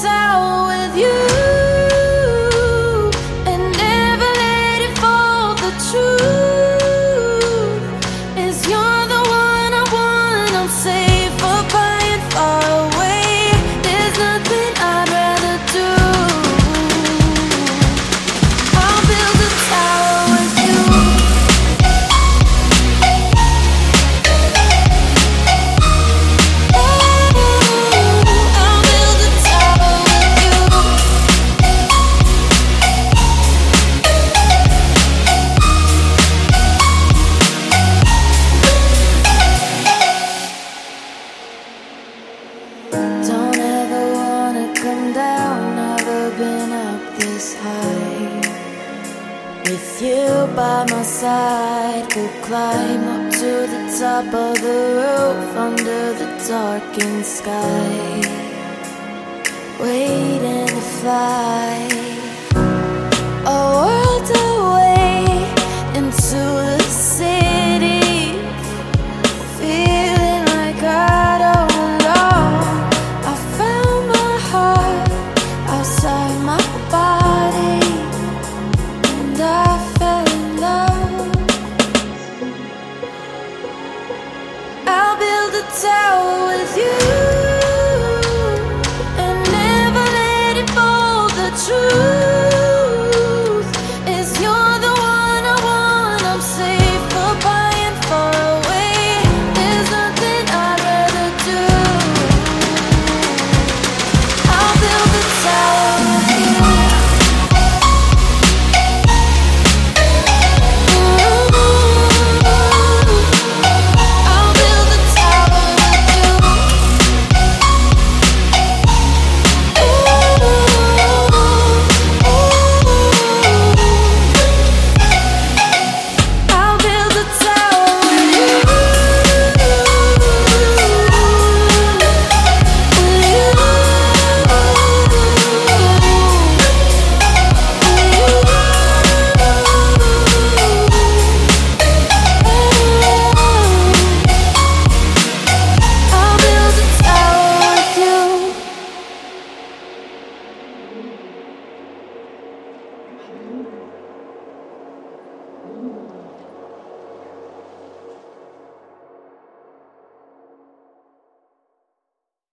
tower with you and never let it fall. The truth is you're the one I want. I'm safe up high and far away. There's nothing I'd rather do. I'll build a tower with you. Come down, never been up this high. With you by my side, could climb up to the top of the roof under the darkened sky, waiting to fly.